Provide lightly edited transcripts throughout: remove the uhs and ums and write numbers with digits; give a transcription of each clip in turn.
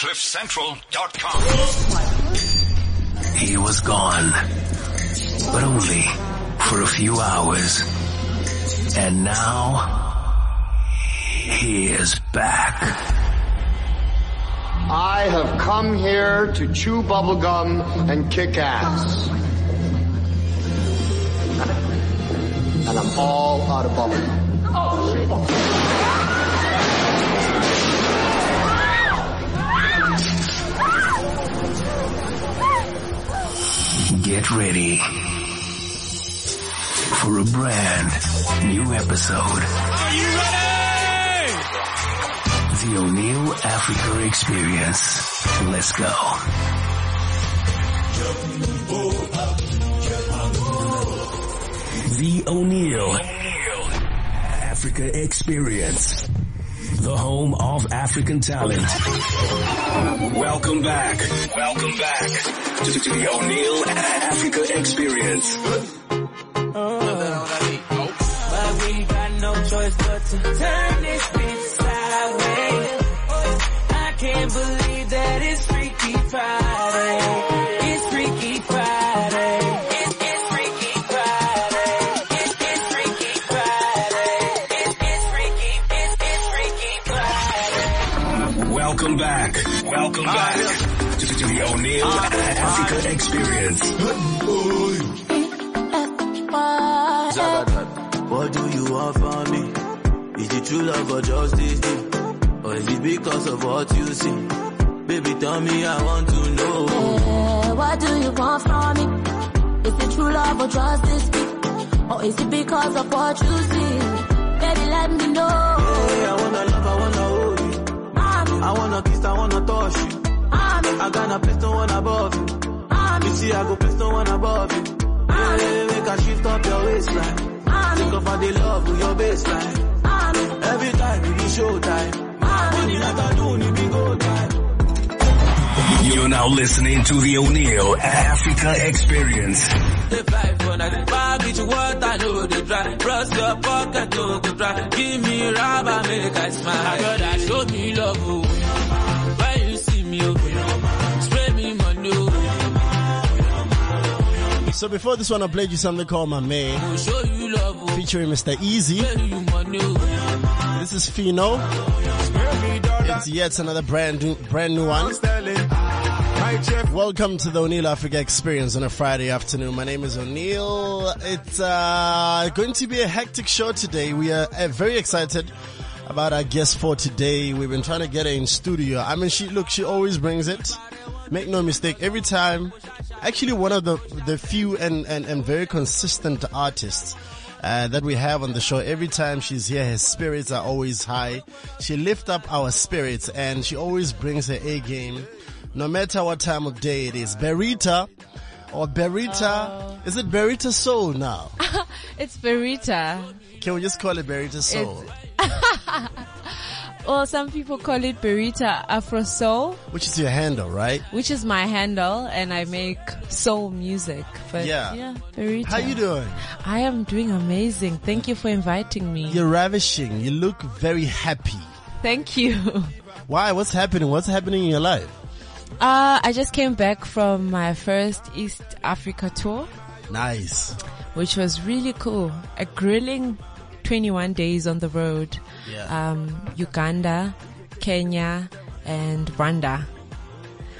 CliffCentral.com. He was gone, but only for a few hours. And now, he is back. I have come here to chew bubblegum and kick ass. And I'm all out of bubblegum. Oh, shit. Get ready for a brand new episode. Are you ready? The O'Neill Africa Experience. Let's go. The O'Neill Africa Experience. The home of African talent. Welcome back. Welcome back to the O'Neill Africa Experience. But we got no choice but to turn this bitch sideways. I can't believe that it's Freaky Friday. It's Freaky Friday. Welcome back. Welcome back to the O'Neill Africa Experience. What do you want from me? Is it true love or justice? Or is it because of what you see? Baby, tell me, I want to know. Yeah, what do you want from me? Is it true love or justice? Or is it because of what you see? Baby, let me know. Yeah, I wanna love, I wanna hold. I wanna kiss, I wanna touch you. I gonna place no one above you. You see, I go place no one above you. Yeah, make a shift up your waistline. Think of all the love with your baseline. Every time it is showtime. Only like I do, it be go time. You're now listening to the O'Neill Africa Experience. The vibe when I vibe with what I know they try. Trust your pocket, don't go try. Give me rubber, make I smile. I got that show me love. Oh. So before this one, I played you something called My May, featuring Mr. Easy. This is Fino. It's yet another brand new one. Welcome to the O'Neill Africa Experience on a Friday afternoon. My name is O'Neill. It's going to be a hectic show today. We are very excited about our guest for today. We've been trying to get her in studio. I mean, she always brings it. Make no mistake, every time. Actually, one of the few and very consistent artists that we have on the show. Every time she's here, her spirits are always high. She lifts up our spirits, and she always brings her A game, no matter what time of day it is. Berita, is it Berita Soul now? It's Berita. Can we just call it Berita Soul? Well, some people call it Berita Afro Soul. Which is your handle, right? Which is my handle, and I make soul music. But yeah, Berita. How you doing? I am doing amazing. Thank you for inviting me. You're ravishing. You look very happy. Thank you. Why? What's happening? What's happening in your life? I just came back from my first East Africa tour. Nice. Which was really cool. A grilling 21 days on the road. Yeah. Uganda, Kenya, and Rwanda.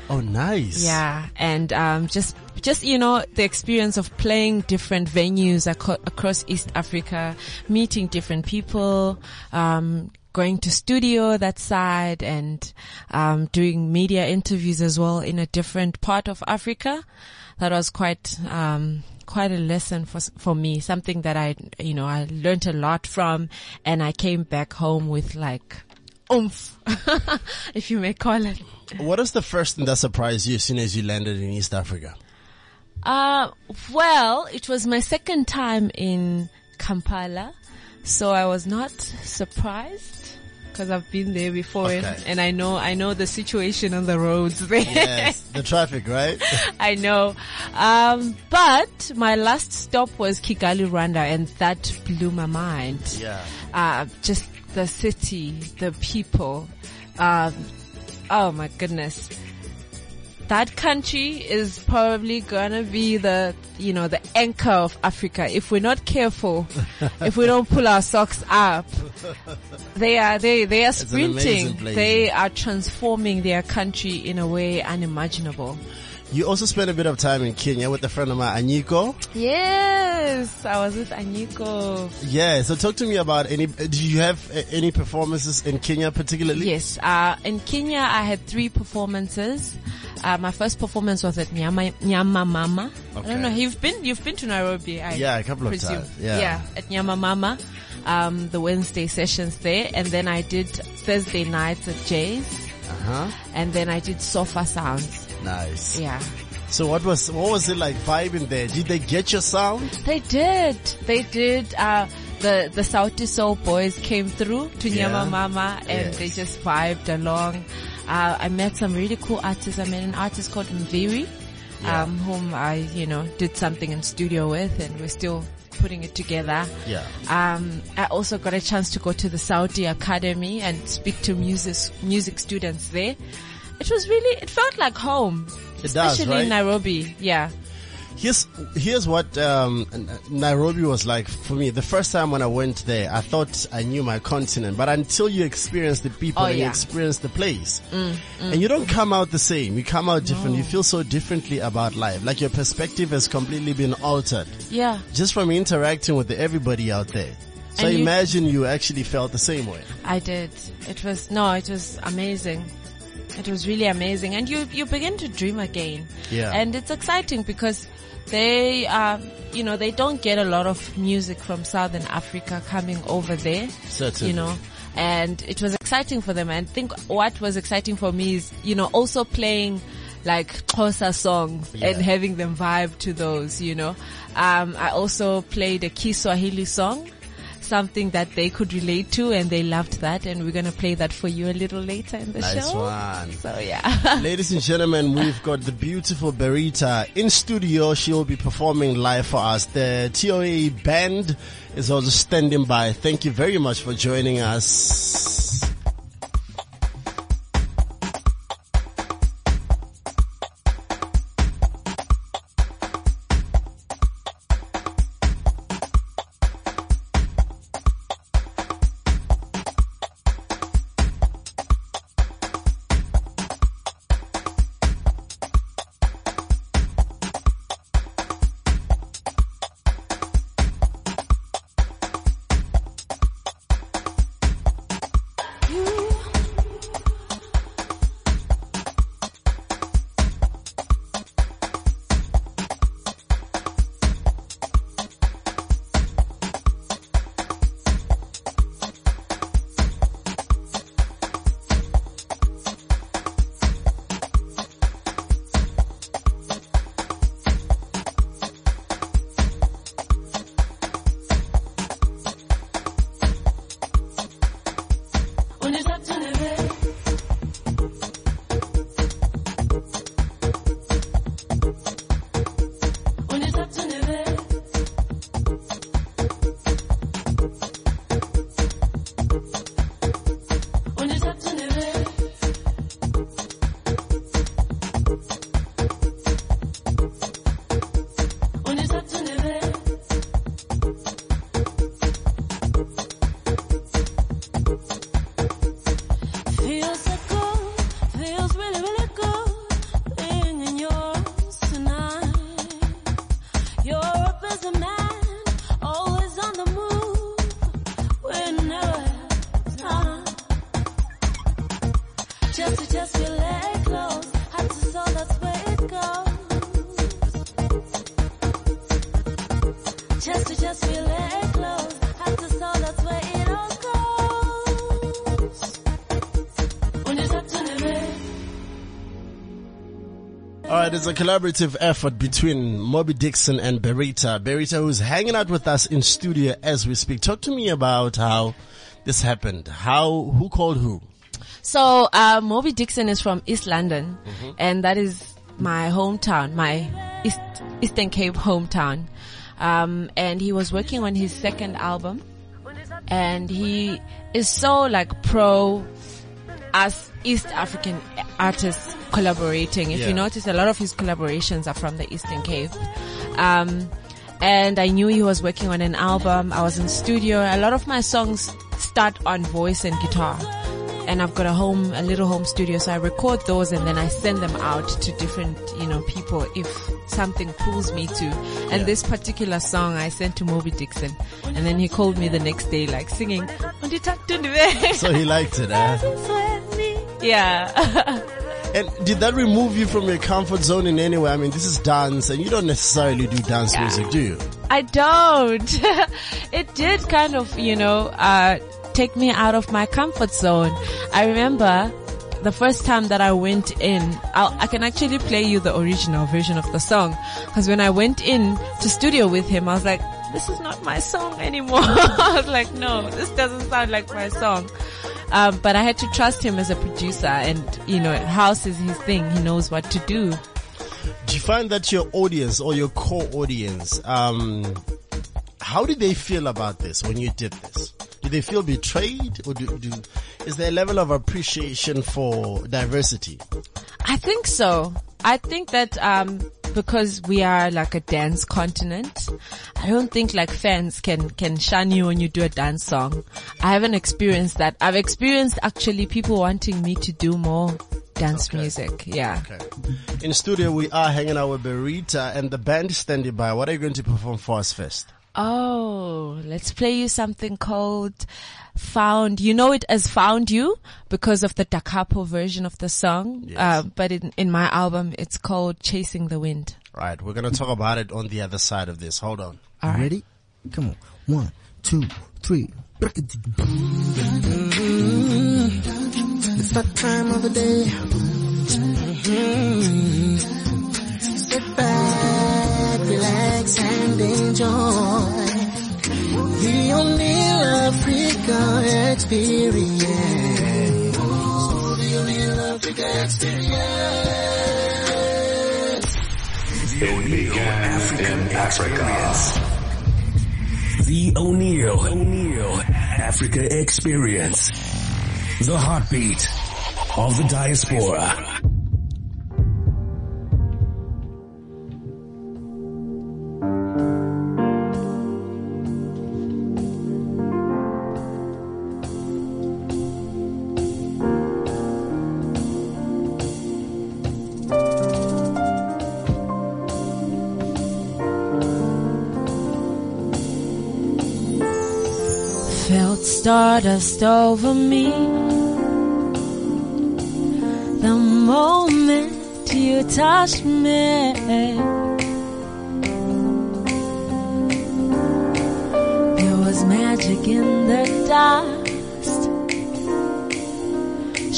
Oh, nice. Yeah. And just you know, the experience of playing different venues across East Africa, meeting different people, going to studio that side, and doing media interviews as well in a different part of Africa. That was quite a lesson for me, something that I learned a lot from, and I came back home with like oomph, if you may call it. What is the first thing that surprised you as soon as you landed in East Africa? Well, it was my second time in Kampala, so I was not surprised because I've been there before, and I know the situation on the roads there. Yes, the traffic, right? I know. But my last stop was Kigali, Rwanda, and that blew my mind. Yeah. Just the city, the people, Oh my goodness. That country is probably gonna be the, you know, the anchor of Africa. If we're not careful, if we don't pull our socks up, they are sprinting. They are transforming their country in a way unimaginable. You also spent a bit of time in Kenya with a friend of mine, Aniko. Yes, I was with Aniko. Yeah, so talk to me about do you have any performances in Kenya particularly? Yes, in Kenya I had 3 performances. My first performance was at Nyama Mama. Okay. I don't know. You've been to Nairobi, a couple of times. Yeah, at Nyama Mama, the Wednesday sessions there, and then I did Thursday nights at Jay's, and then I did Sofa Sounds. Nice. Yeah. So what was it like vibing there? Did they get your sound? They did. The Sauti Sol boys came through to Nyama Mama, and they just vibed along. I met some really cool artists. I met an artist called Mviri, whom I, did something in studio with, and we're still putting it together. Yeah. I also got a chance to go to the Saudi Academy and speak to music students there. It felt like home. Especially in Nairobi. Yeah. Here's what Nairobi was like for me. The first time when I went there, I thought I knew my continent, but until you experience the people and you experience the place, and you don't come out the same. You come out different. No. You feel so differently about life. Like your perspective has completely been altered. Yeah. Just from interacting with everybody out there. So I imagine you actually felt the same way. I did. It was amazing. It was really amazing, and you begin to dream again. Yeah. And it's exciting because they they don't get a lot of music from Southern Africa coming over there. Certainly. And it was exciting for them. And I think what was exciting for me is, also playing like Xhosa songs and having them vibe to those, I also played a Kiswahili song. Something that they could relate to, and they loved that, and we're going to play that for you a little later in the show. Nice one. So Ladies and gentlemen, we've got the beautiful Berita in studio. She will be performing live for us. The TOA band is also standing by. Thank you very much for joining us. It's a collaborative effort between Moby Dixon and Berita. Berita, who's hanging out with us in studio as we speak. Talk to me about how this happened. Who called who? So, Moby Dixon is from East London, and that is my hometown, my Eastern Cape hometown. And he was working on his second album, and he is so like pro us East African artists collaborating. If you notice, a lot of his collaborations are from the Eastern Cape. And I knew he was working on an album. I was in studio. A lot of my songs start on voice and guitar. And I've got a little home studio, so I record those and then I send them out to different, people if something pulls me to. And this particular song I sent to Moby Dixon, and then he called me the next day, singing. So he liked it, Yeah. And did that remove you from your comfort zone in any way? I mean, this is dance, and you don't necessarily do dance music, do you? I don't. It did kind of, take me out of my comfort zone. I remember the first time that I went in, I can actually play you the original version of the song, because when I went in to studio with him, I was like, this is not my song anymore. I was like, no, this doesn't sound like my song. But I had to trust him as a producer, and house is his thing. He knows what to do. Do you find that your audience or your core audience, how did they feel about this when you did this? Did they feel betrayed, or is there a level of appreciation for diversity? I think so. I think that because we are a dance continent, I don't think fans can shun you when you do a dance song. I haven't experienced that. I've experienced actually people wanting me to do more dance music. Yeah. Okay. In studio we are hanging out with Berita and the band standing by. What are you going to perform for us first? Oh, let's play you something called Found. You know it as Found You because of the Da Capo version of the song. Yes. But in my album, it's called Chasing the Wind. Right. We're going to talk about it on the other side of this. Hold on. All right. Ready? Come on. 1, 2, 3. It's that time of the day. Mm-hmm. Sit back, relax, and enjoy. The O'Neill Africa Experience. Oh, the O'Neill Africa Experience. The O'Neill African Experience. The O'Neill Africa Experience. The heartbeat of the diaspora. Stardust over me the moment you touched me. There was magic in the dust,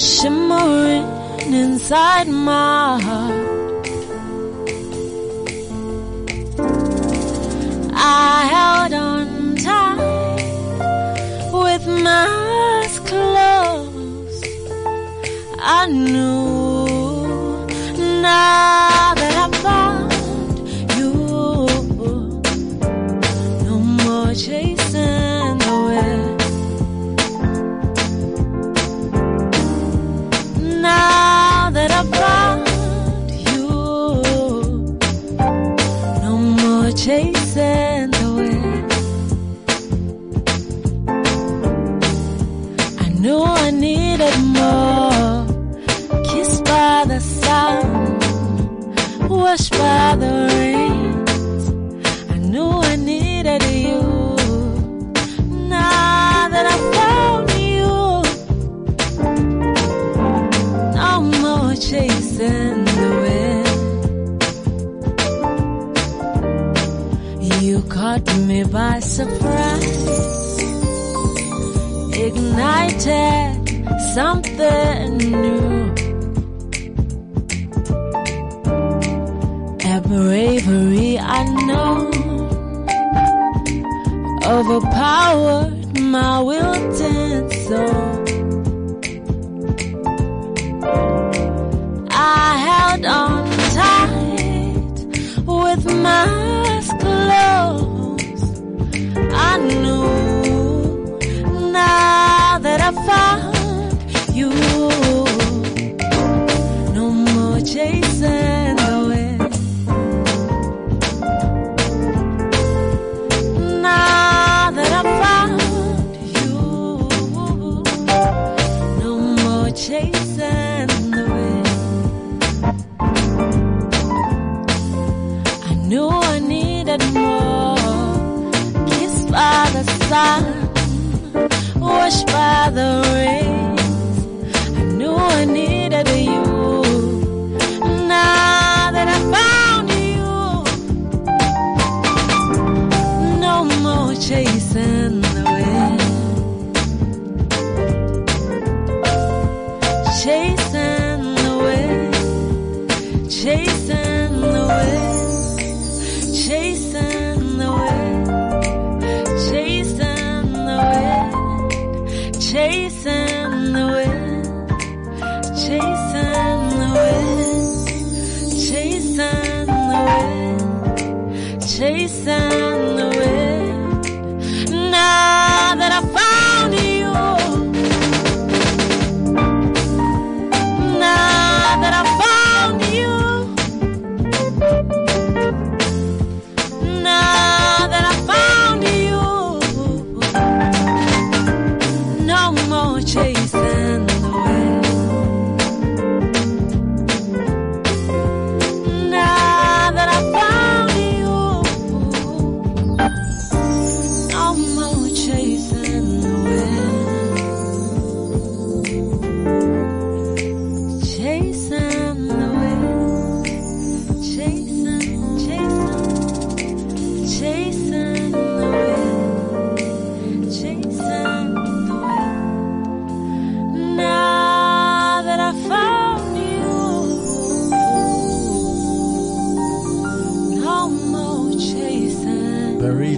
shimmering inside my heart. I held on tight with my eyes closed. I knew now that I found you. No more chasing the wind. Now that I found you, no more chasing. More. Kissed by the sun, washed by the rains, I knew I needed you. Now that I found you, no more chasing the wind. You caught me by surprise, ignited something new. A bravery I know overpowered my wilted soul. I held on tight with my eyes closed. I knew now that I found you.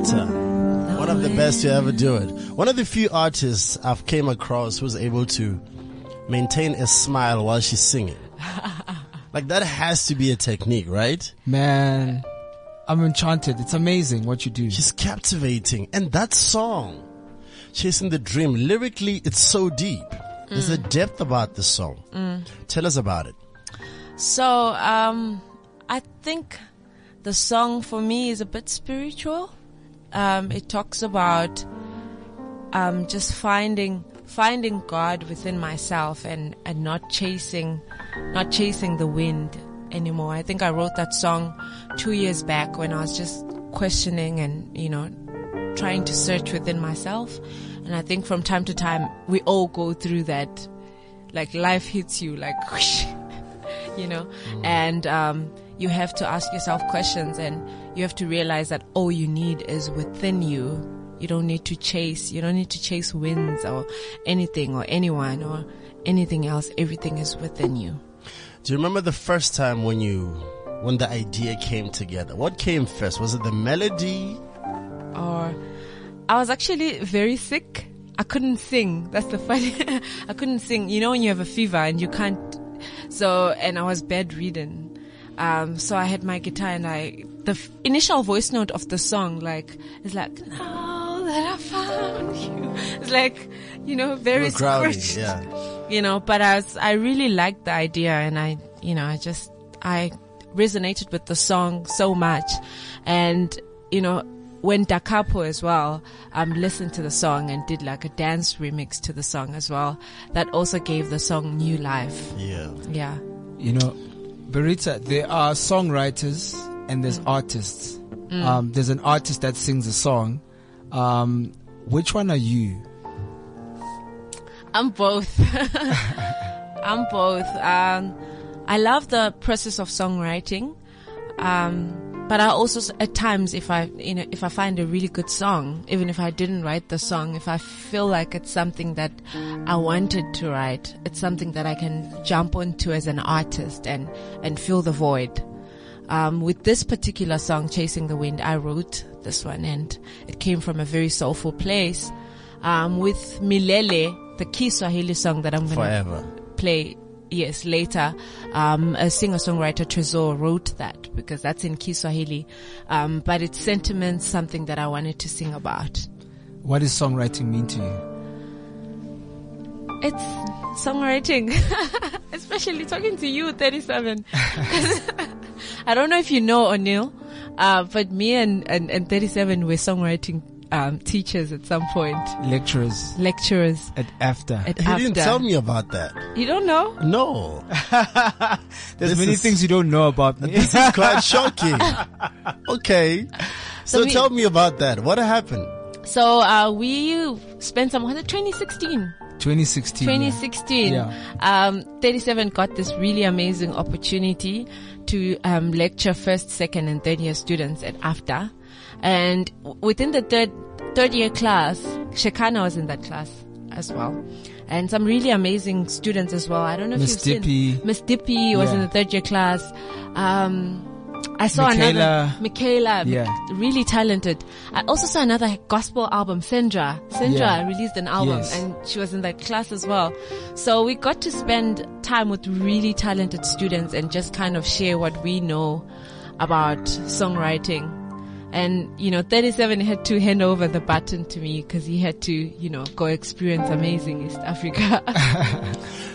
Berita, one of the best to ever do it. One of the few artists I've came across who's able to maintain a smile while she's singing. Like, that has to be a technique, right? Man, I'm enchanted. It's amazing what you do. She's captivating. And that song, Chasing the Dream, lyrically, it's so deep. There's a depth about this song. Tell us about it. So, I think the song for me is a bit spiritual. It talks about just finding God within myself and not chasing the wind anymore. I think I wrote that song 2 years back when I was just questioning and, you know, trying to search within myself. And I think from time to time, we all go through that. Like, life hits you like, whoosh, you know, and you have to ask yourself questions, and you have to realize that all you need is within you. You don't need to chase. You don't need to chase winds or anything or anyone or anything else. Everything is within you. Do you remember the first time when the idea came together? What came first? Was it the melody? Or I was actually very sick. I couldn't sing. That's the funny. I couldn't sing. You know when you have a fever and you can't. So, and I was bedridden. So I had my guitar, and the initial voice note of the song, like, it's like, now that I found you. It's like, you know, very scratched. Yeah. You know, but I really liked the idea, and I resonated with the song so much. And, you know, when Da Capo as well, listened to the song and did like a dance remix to the song as well, that also gave the song new life. Yeah. Yeah. You know, Berita, there are songwriters and there's artists. There's an artist that sings a song. Which one are you? I'm both. I'm both. I love the process of songwriting. But I also, at times, if I find a really good song, even if I didn't write the song, if I feel like it's something that I wanted to write, it's something that I can jump onto as an artist and fill the void. With this particular song, Chasing the Wind, I wrote this one, and it came from a very soulful place. With Milele, the Kiswahili song that I'm going to play later, a singer-songwriter, Trezor, wrote that because that's in Kiswahili. But it's sentiments, something that I wanted to sing about. What does songwriting mean to you? It's songwriting, especially talking to you, 37. I don't know if you know O'Neill, but me and 37 were songwriting teachers at some point. Lecturers. At AFDA. You didn't tell me about that. You don't know? No. There's many things you don't know about me. This is quite shocking. Okay. So tell me about that. What happened? So we spent some, 2016. Yeah. 37 got this really amazing opportunity to lecture first, second and third year students at AFDA. And within the third year class, Shekana was in that class as well. And some really amazing students as well. I don't know if you've seen. Miss Dippy was in the third year class. I saw Michaela, really talented. I also saw another gospel album, Sandra released an album, and she was in that class as well. So we got to spend time with really talented students and just kind of share what we know about songwriting. And, you know, 37 had to hand over the baton to me because he had to, you know, go experience amazing East Africa.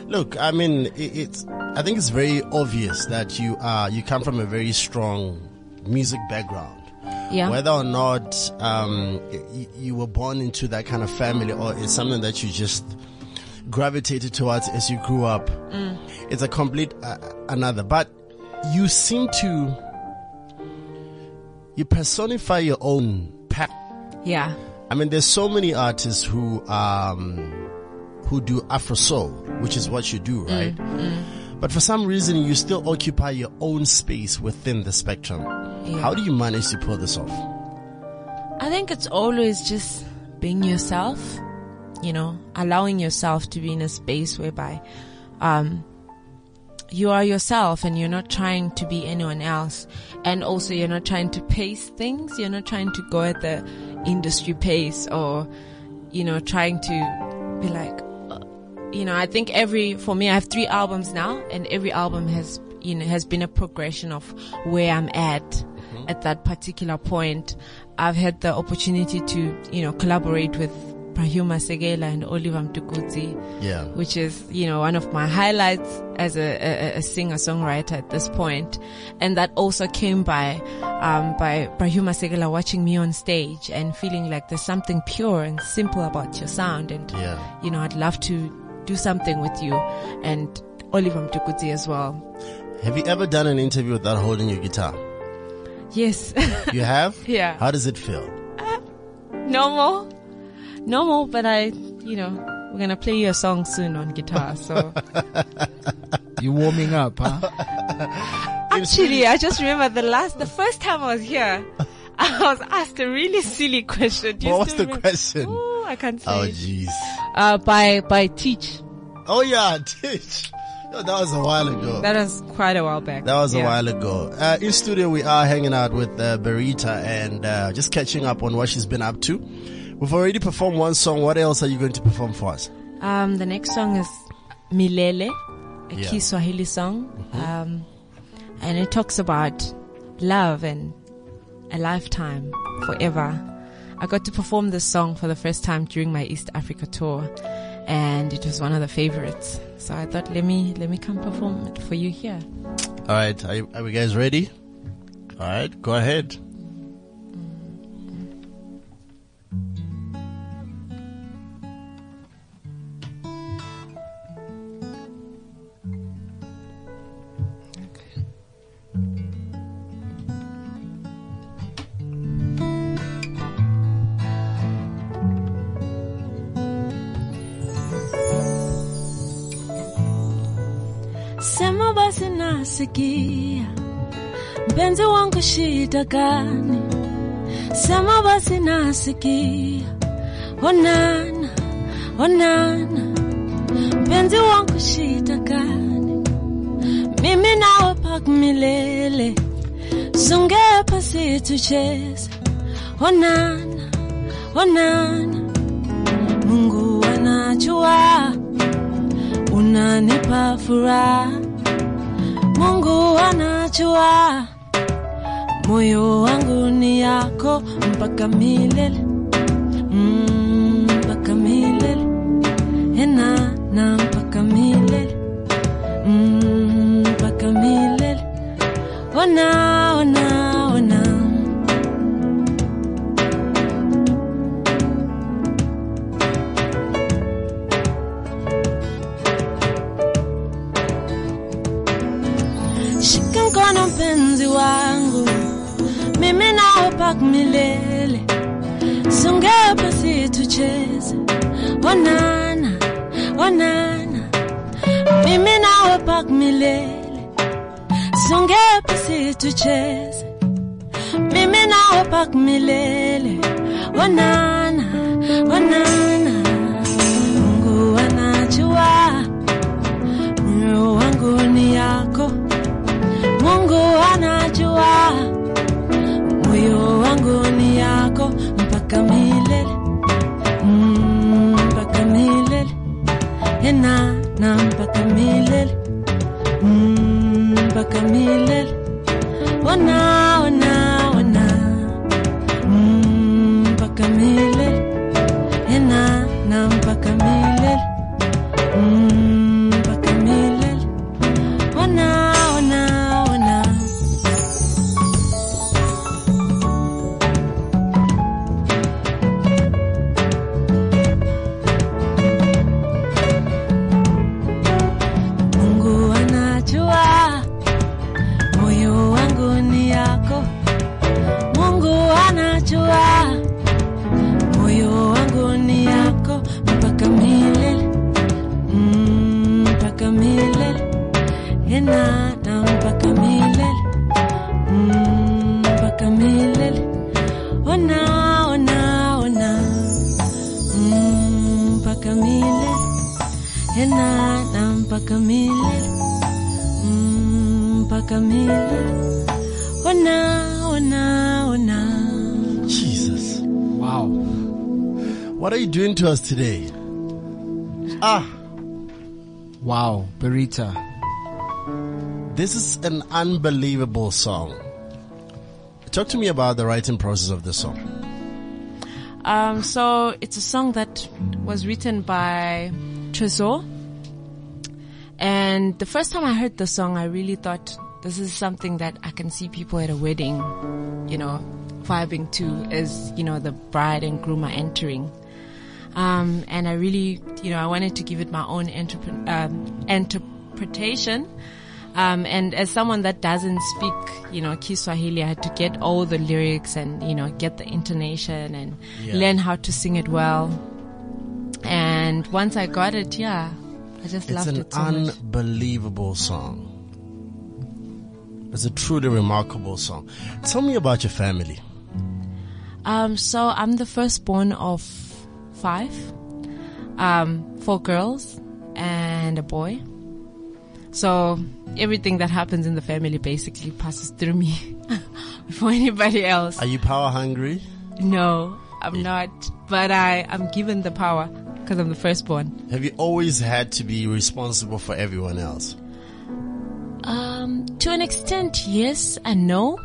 Look, I mean, I think it's very obvious that you come from a very strong music background. Yeah. Whether or not, you were born into that kind of family or it's something that you just gravitated towards as you grew up. It's a complete another, but you seem to, you personify your own path. Yeah. I mean, there's so many artists who do Afro Soul, which is what you do, right? But for some reason, you still occupy your own space within the spectrum. Yeah. How do you manage to pull this off? I think it's always just being yourself, you know, allowing yourself to be in a space whereby you are yourself and you're not trying to be anyone else. And also you're not trying to pace things. You're not trying to go at the industry pace or, you know, trying to be like, you know, I think for me, I have 3 albums now, and every album has, you know, has been a progression of where I'm at that particular point. I've had the opportunity to, you know, collaborate with Prahuma Segela and Oliver Mtukudzi, which is, you know, one of my highlights as a singer-songwriter at this point. And that also came by Prahuma Segela watching me on stage and feeling like there's something pure and simple about your sound. And, you know, I'd love to do something with you, and Oliver Mtukudzi as well. Have you ever done an interview without holding your guitar? Yes. You have? Yeah. How does it feel? Normal, but we're going to play you a song soon on guitar, so. You're warming up, huh? Actually, I just remember the first time I was here, I was asked a really silly question. What was the question? Oh, I can't say. Oh, jeez. By Teach. Oh, yeah, Teach. That was a while ago. That was quite a while back. That was a while ago. In studio, we are hanging out with Berita and just catching up on what she's been up to. We've already performed one song. What else are you going to perform for us? The next song is Milele, a Kiswahili song. Mm-hmm. And it talks about love and a lifetime, forever. I got to perform this song for the first time during my East Africa tour, and it was one of the favorites. So I thought, let me come perform it for you here. All right. Are we guys ready? All right. Go ahead. Sema basi nasikia mpenzi wangu shida gani? Sema basi nasikia onana, onana mpenzi wangu shida gani? Mimi nawe paka milele songe pasi tucheze onana, onana Mungu anajua unanipa furaha Mungu anajua moyo wangu ni yako mpaka milele mpaka milele ena na mpaka milele mpaka milele ona ona ona Kono mpenzi wangu Mimi nawe paka milele Songe pasi tucheze Onana, onana Mimi nawe paka milele Songe pasi tucheze Mimi nawe paka milele Onana, onana Mungu anajua Moyo wangu ni yako Mungu anajua moyo wangu ni yako mpaka milele ena na mpaka milele wana wana wana mpaka milele ena na mpaka milele mpaka milele wana wana Mpaka milele, kamili. Ona. Jesus. Wow. What are you doing to us today? Ah. Wow, Berita. This is an unbelievable song. Talk to me about the writing process of this song. So it's a song that was written by Xhosa. And the first time I heard the song, I really thought, this is something that I can see people at a wedding, you know, vibing to as, you know, the bride and groom are entering. And I really, you know, I wanted to give it my own interpretation. And as someone that doesn't speak, you know, Kiswahili, I had to get all the lyrics and, you know, get the intonation and learn how to sing it well. And once I got it, I just loved it so much. It's an unbelievable song. It's a truly remarkable song. Tell me about your family. So I'm the firstborn of 5, 4 girls and a boy. So everything that happens in the family basically passes through me before anybody else. Are you power hungry? No, I'm not. But I'm given the power because I'm the firstborn. Have you always had to be responsible for everyone else? To an extent, yes and no.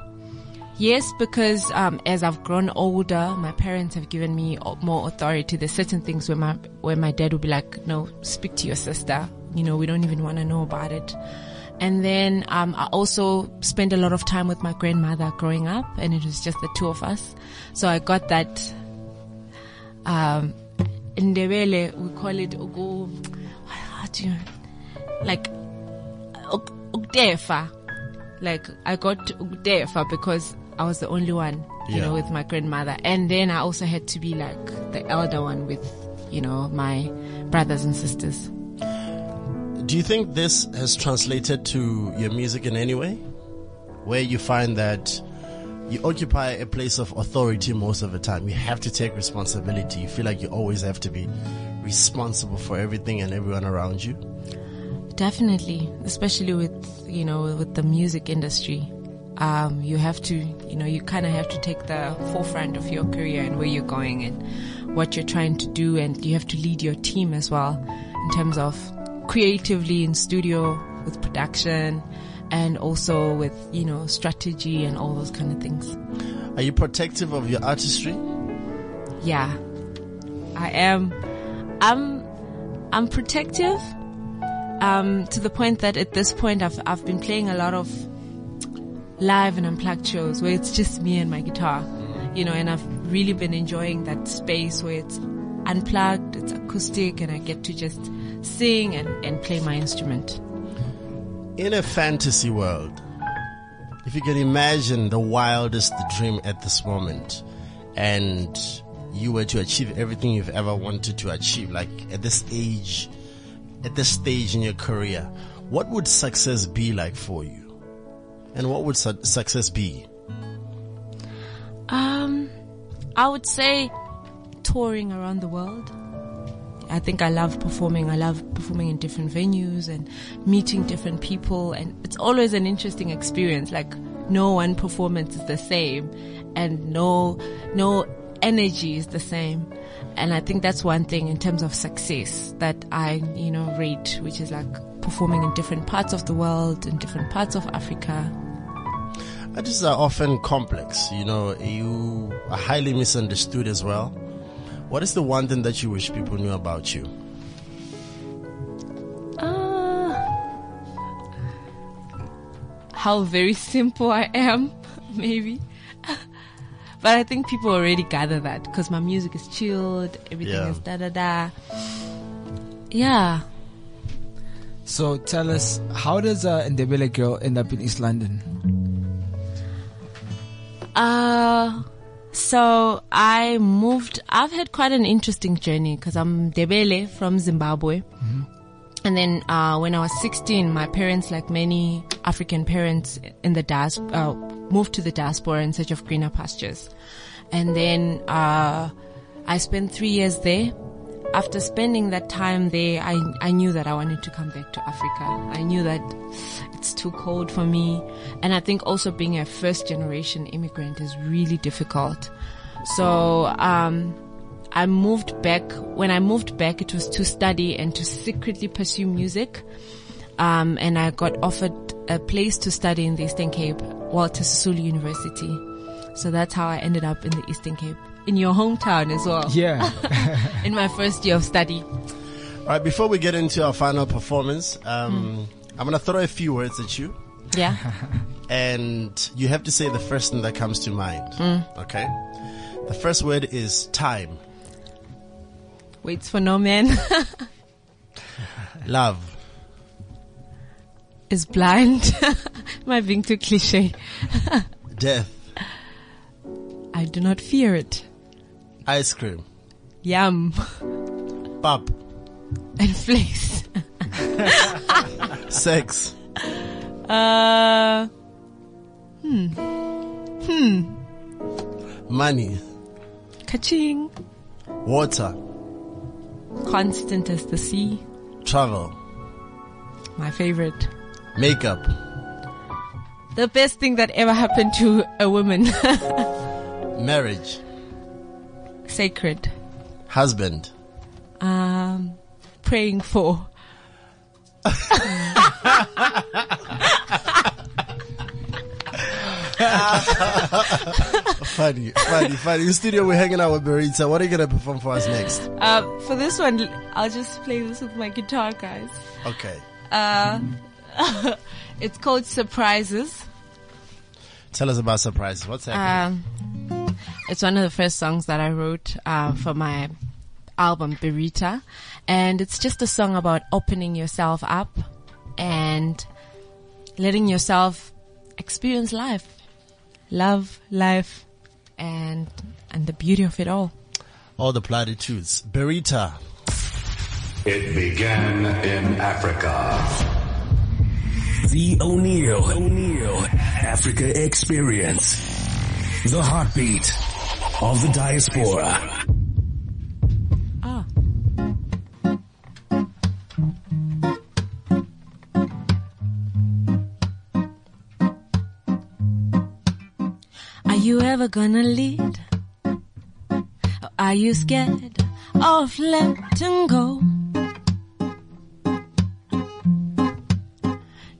Yes, because as I've grown older, my parents have given me more authority. There's certain things where my dad would be like, no, speak to your sister. You know, we don't even want to know about it. And then I also spent a lot of time with my grandmother growing up, and it was just the two of us. So I got that in Ndebele, we call it Ogo, like Ugdefa. Like, I got Ugdefa because I was the only one, you know, with my grandmother. And then I also had to be like the elder one with, you know, my brothers and sisters. Do you think this has translated to your music in any way? Where you find that you occupy a place of authority most of the time. You have to take responsibility. You feel like you always have to be responsible for everything and everyone around you. Definitely, especially with, you know, with the music industry, you have to, you know, you kind of have to take the forefront of your career and where you're going and what you're trying to do, and you have to lead your team as well in terms of creatively in studio with production and also with, you know, strategy and all those kind of things. Are you protective of your artistry? Yeah, I am. I'm protective. To the point that at this point I've been playing a lot of live and unplugged shows where it's just me and my guitar, you know, and I've really been enjoying that space where it's unplugged, it's acoustic, and I get to just sing and play my instrument. In a fantasy world, if you can imagine the wildest dream at this moment and you were to achieve everything you've ever wanted to achieve, like at this age, at this stage in your career, what would success be like for you? And what would success be? I would say touring around the world. I think I love performing. I love performing in different venues and meeting different people. And it's always an interesting experience. Like, no one performance is the same and no energy is the same. And I think that's one thing in terms of success that I, you know, rate, which is like performing in different parts of the world, in different parts of Africa. Artists are often complex, you know, you are highly misunderstood as well. What is the one thing that you wish people knew about you? How very simple I am, maybe. But I think people already gather that because my music is chilled, everything is da-da-da. Yeah. So tell us, how does a Ndebele girl end up in East London? So I moved, I've had quite an interesting journey because I'm Ndebele from Zimbabwe. Mm-hmm. And then when I was 16, my parents, like many African parents in the moved to the diaspora in search of greener pastures. And then I spent 3 years there. after spending that time there, I knew that I wanted to come back to Africa. I knew that it's too cold for me. And I think also being a first-generation immigrant is really difficult. So I moved back. When I moved back, it was to study and to secretly pursue music. And I got offered a place to study in the Eastern Cape, Walter Sisulu University. So that's how I ended up in the Eastern Cape, in your hometown as well. Yeah. In my first year of study. All right, before we get into our final performance, I'm going to throw a few words at you. Yeah. And you have to say the first thing that comes to mind. Okay? The first word is time. Waits for no man. Love. Is blind. Am I being too cliche? Death. I do not fear it. Ice cream. Yum. Pop. And flakes. Sex. Money. Ka-ching. Water. Constant as the sea. Travel. My favorite. Makeup. The best thing that ever happened to a woman. Marriage. Sacred. Husband. Praying for. Funny. In the studio we're hanging out with Berita. What are you going to perform for us next? For this one, I'll just play this with my guitar, guys. Okay. It's called Surprises. Tell us about Surprises. What's happening? It's one of the first songs that I wrote for my album Berita, and it's just a song about opening yourself up and letting yourself experience life, love life, and the beauty of it all. All the platitudes. Berita. It began in Africa. The O'Neill Africa Experience. The heartbeat of the diaspora. Are you ever gonna lead? Or are you scared of letting go?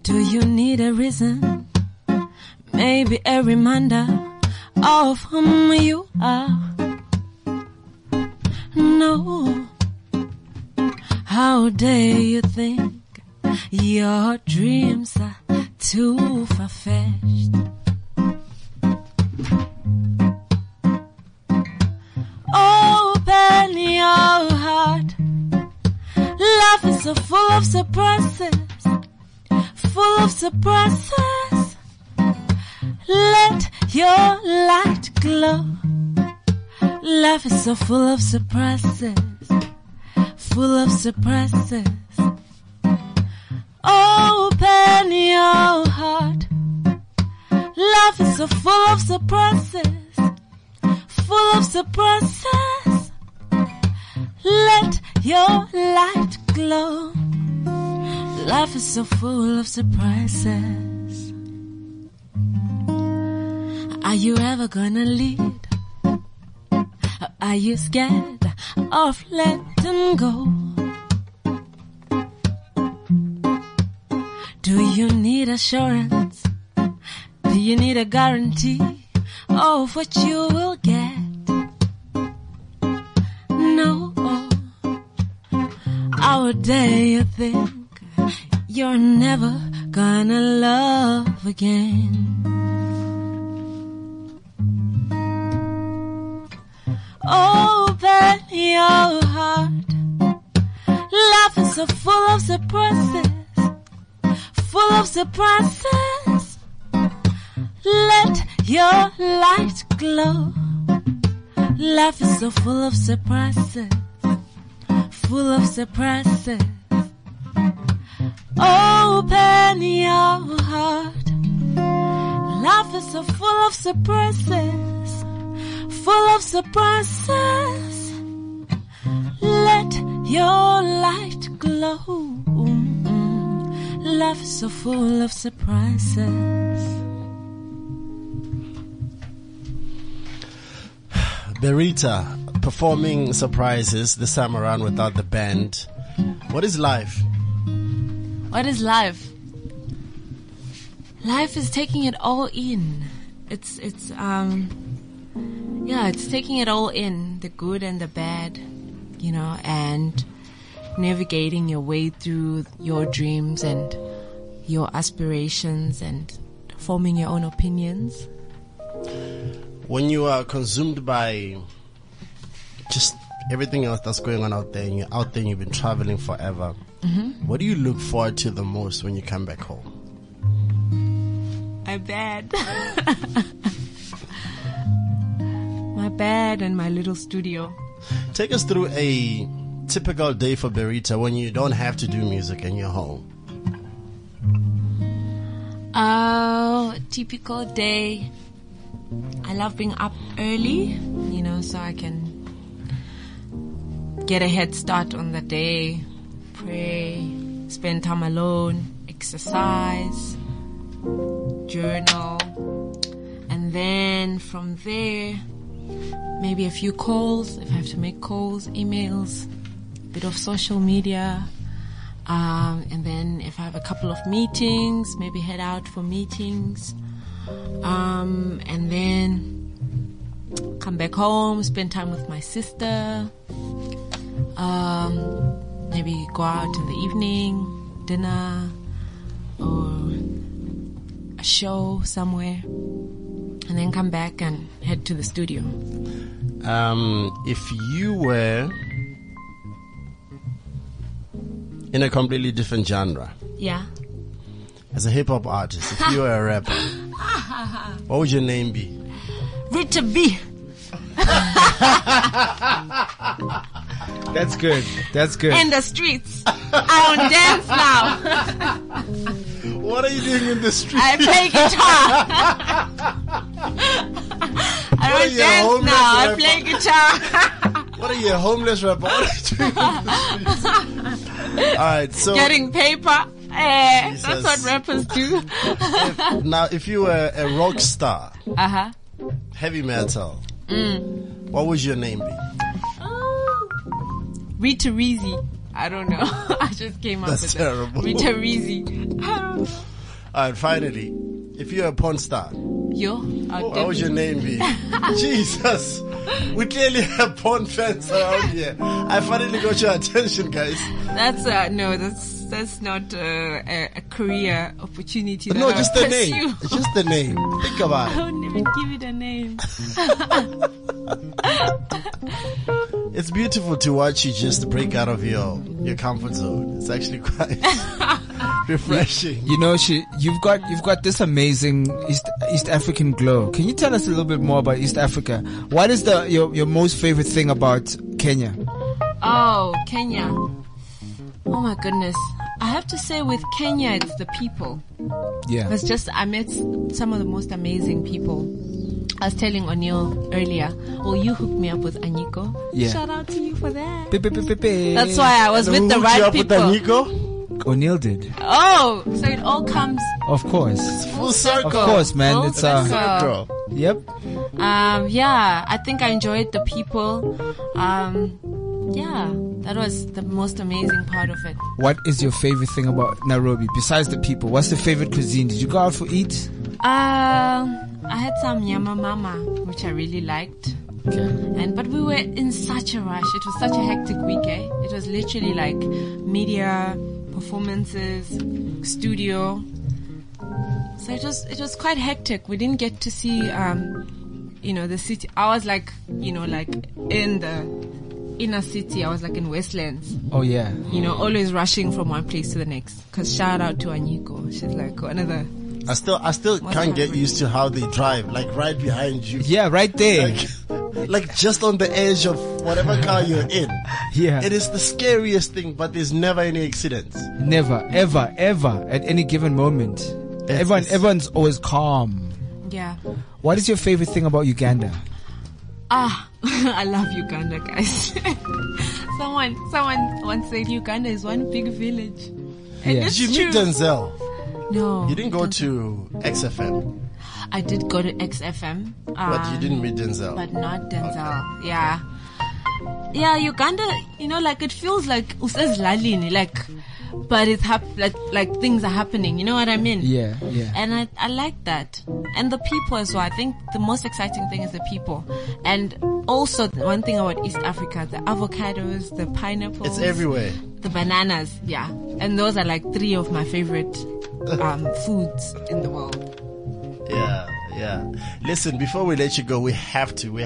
Do you need a reason? Maybe a reminder of whom you are? No. How dare you think your dreams are too far-fetched? Open your heart. Life is so full of surprises. Full of surprises. Let your light glow. Life is so full of surprises. Full of surprises. Open your heart. Life is so full of surprises. Full of surprises. Let your light glow. Life is so full of surprises. Are you ever gonna lead? Or are you scared of letting go? Do you need assurance? Do you need a guarantee of what you will get? No. How dare you think you're never gonna love again? Open your heart. Life is so full of surprises. Full of surprises. Let your light glow. Life is so full of surprises. Full of surprises. Open your heart. Life is so full of surprises. Full of surprises. Let your light glow. Life so full of surprises. Berita performing Surprises this time around without the band. What is life? What is life? Life is taking it all in. It's taking it all in, the good and the bad, you know, and navigating your way through your dreams and your aspirations and forming your own opinions. When you are consumed by just everything else that's going on out there, and you're out there and you've been traveling forever, mm-hmm. What do you look forward to the most when you come back home? My bed. My bed and my little studio. Take us through a typical day for Berita when you don't have to do music and you're home. Oh, typical day. I love being up early, you know, so I can get a head start on the day, pray, spend time alone, exercise, journal, and then from there, maybe a few calls, if I have to make calls, emails, a bit of social media, and then if I have a couple of meetings, maybe head out for meetings. And then come back home, spend time with my sister, maybe go out in the evening, dinner, or a show somewhere, and then come back and head to the studio. If you were in a completely different genre, yeah, as a hip-hop artist, if you were a rapper, what would your name be? Richard B. That's good. That's good. In the streets. I don't dance now. What are you doing in the streets? I play guitar. I don't dance now. Rapper? I play guitar. What are you, a homeless rapper? What are you doing in the streets? All right, so getting paper. Hey, that's what rappers do. If you were a rock star, uh-huh, heavy metal, what would your name be? Rita Rizzi. I don't know. I just came up with terrible. That. Rita Rizzi. I don't know. All right, finally, if you're a porn star, what would your name be? Jesus, we clearly have porn fans around here. I finally got your attention, guys. That's not a career opportunity. No, just the name. It's just the name. Think about it. I wouldn't even give it a name. It's beautiful to watch you just break out of your comfort zone. It's actually quite refreshing. You know, you've got this amazing East African glow. Can you tell us a little bit more about East Africa? What is your most favorite thing about Kenya? Oh, Kenya. Oh my goodness. I have to say with Kenya, it's the people. Yeah. It's just, I met some of the most amazing people. I was telling O'Neill earlier, you hooked me up with Aniko. Yeah. Shout out to you for that. That's why I was with the right people. Who hooked you up with Aniko? O'Neill did. Oh, so it all comes. Of course. It's full circle. Of course, man. Full it's a circle. Yep. Yeah, I think I enjoyed the people. Yeah, that was the most amazing part of it. What is your favorite thing about Nairobi besides the people? What's the favorite cuisine? Did you go out for eat? I had some Nyama Mama, which I really liked. Okay. But we were in such a rush. It was such a hectic week, eh? It was literally like media, performances, studio. So it was quite hectic. We didn't get to see, the city. I was like, in the inner city. I was like in Westlands. Oh yeah. Always rushing from one place to the next. Cause shout out to Aniko. She's like another. I still can't get used to how they drive. Like right behind you. Yeah, right there. Like just on the edge of whatever car you're in. Yeah. It is the scariest thing, but there's never any accidents. Never, ever, ever at any given moment. Everyone's always calm. Yeah. What is your favorite thing about Uganda? I love Uganda, guys. Someone once said Uganda is one big village. Yeah. Did you meet Denzel? No. You didn't go to XFM? I did go to XFM. But you didn't meet Denzel? But not Denzel, okay. Yeah. Yeah, Uganda, you know, like it feels like usezlalini, like, but it's like things are happening. You know what I mean? Yeah, yeah. And I like that, and the people as well. I think the most exciting thing is the people, and also one thing about East Africa: the avocados, the pineapples. It's everywhere. The bananas, yeah, and those are like three of my favorite foods in the world. Yeah. Yeah. Listen, before we let you go, we have to do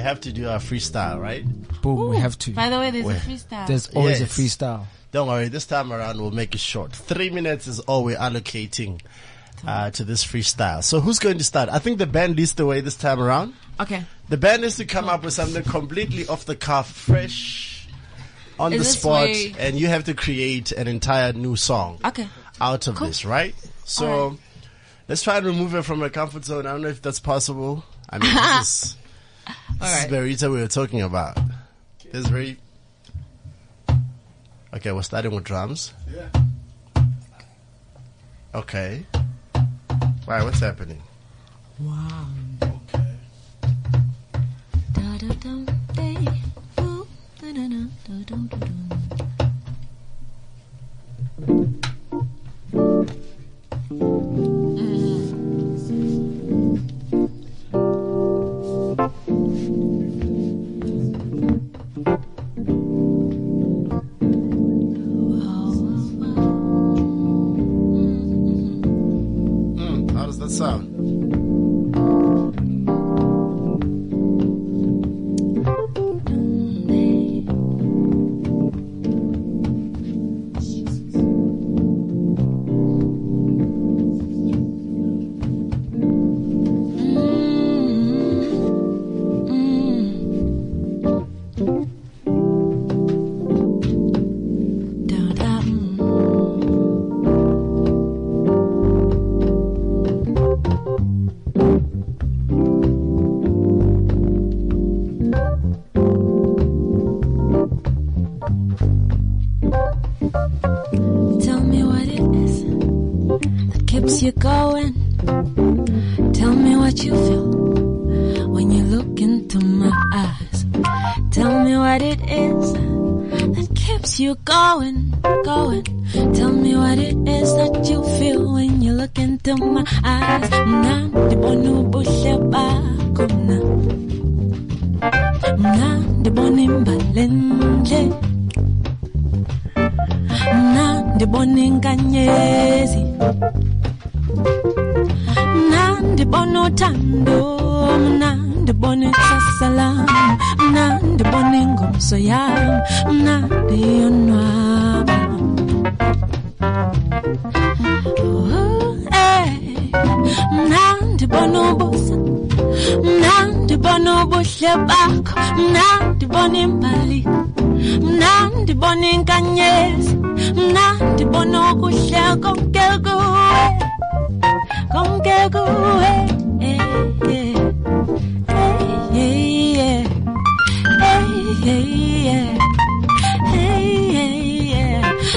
our freestyle, right? Boom, ooh, we have to. By the way, there's a freestyle. There's always a freestyle. Don't worry, this time around we'll make it short. 3 minutes is all we're allocating to this freestyle. So who's going to start? I think the band leads the way this time around. Okay. The band is to come up with something completely off the cuff, fresh, on the spot, and you have to create an entire new song out of this, right? So let's try and remove her from her comfort zone. I don't know if that's possible. I mean, this is Berita we were talking about. There's very... Okay, we're starting with drums. Yeah. Okay. Wow, what's happening? Wow. Okay.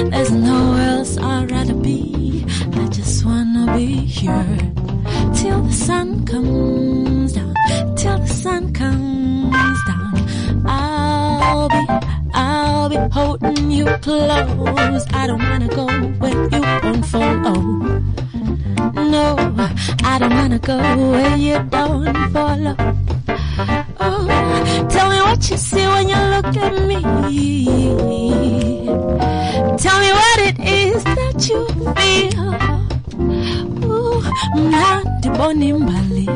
There's nowhere else I'd rather be. I just wanna be here till the sun comes down. Till the sun comes down, I'll be holding you close. I don't wanna go where you won't follow. No, I don't wanna go where you don't follow. Oh, tell me what you see when you look at me. Tell me what it is that you feel. Ooh, mnandi boni mbali,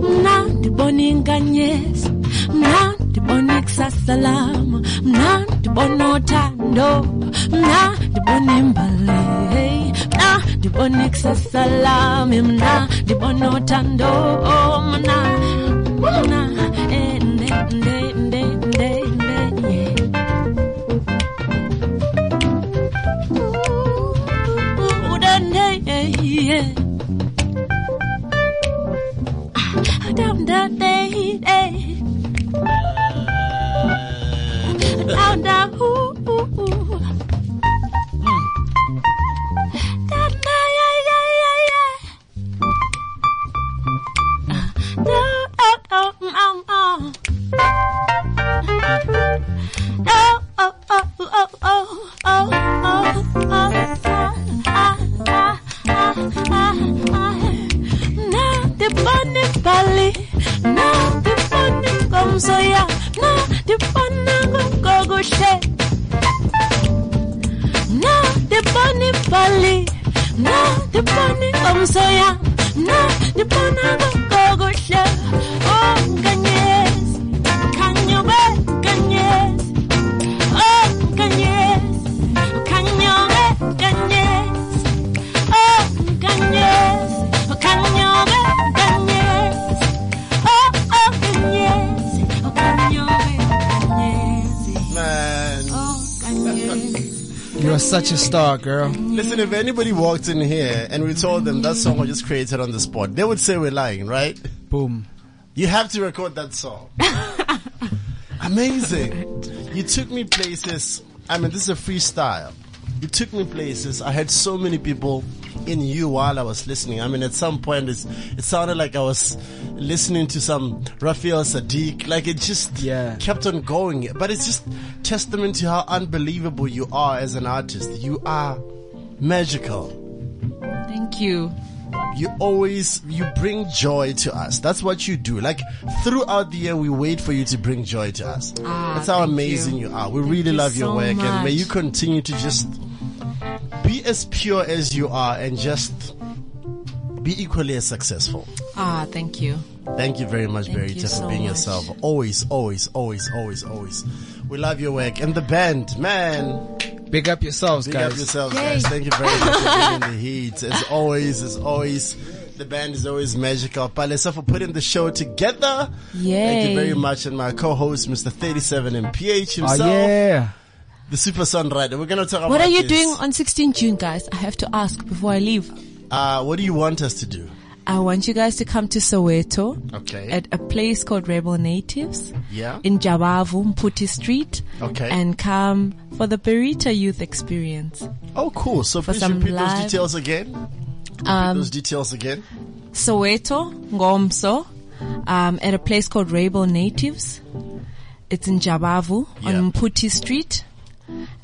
mnandi boni nganyes, mnandi boni kusasalama, mnandi bono tando, mnandi boni mbali, mnandi boni kusasalama, mnandi bono tando, yeah. Down, down, ooh, Such a star, girl. Listen, if anybody walked in here and we told them that song was just created on the spot, they would say we're lying, right? Boom. You have to record that song. Amazing. You took me places. I mean, this is a freestyle. You took me places. I had so many people in you while I was listening. I mean, at some point it sounded like I was listening to some Raphael Sadiq. Like it just kept on going. But it's just testament to how unbelievable you are as an artist. You are magical. Thank you. You bring joy to us. That's what you do. Like throughout the year, we wait for you to bring joy to us. That's how amazing you are. We thank really you love your so work much. And may you continue to just be as pure as you are and just be equally as successful. Thank you. Thank you very much, Berita, for so being much. Yourself. Always, always, always, always, always. We love your work. And the band, man. Big up yourselves, guys. Big up yourselves, guys. Thank you very much for being in the heat. As always, the band is always magical. Palesa for putting the show together. Yay. Thank you very much. And my co-host, Mr. 37MPH himself. Oh, yeah. The Super Sun Rider. We're going to talk about doing on 16 June, guys? I have to ask before I leave. What do you want us to do? I want you guys to come to Soweto. Okay. At a place called Rebel Natives. Yeah. In Jabavu, Mputi Street. Okay. And come for the Berita Youth Experience. Oh, cool. So please repeat those details again. Soweto, Ngomso, at a place called Rebel Natives. It's in Jabavu on Mputi Street.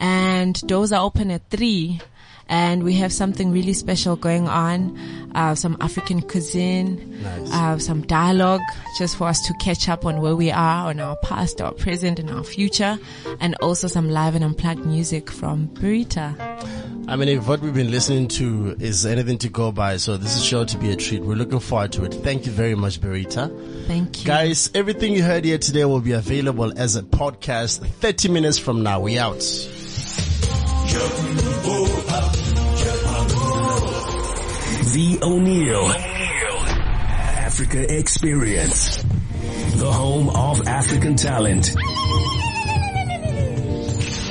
And doors are open at 3. And we have something really special going on, some African cuisine, nice. Some dialogue just for us to catch up on where we are, on our past, our present, and our future, and also some live and unplugged music from Berita. I mean, if what we've been listening to is anything to go by, so this is sure to be a treat. We're looking forward to it. Thank you very much, Berita. Thank you. Guys, everything you heard here today will be available as a podcast 30 minutes from now. We out. The O'Neill Africa Experience, the home of African talent.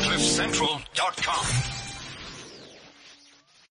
CliffCentral.com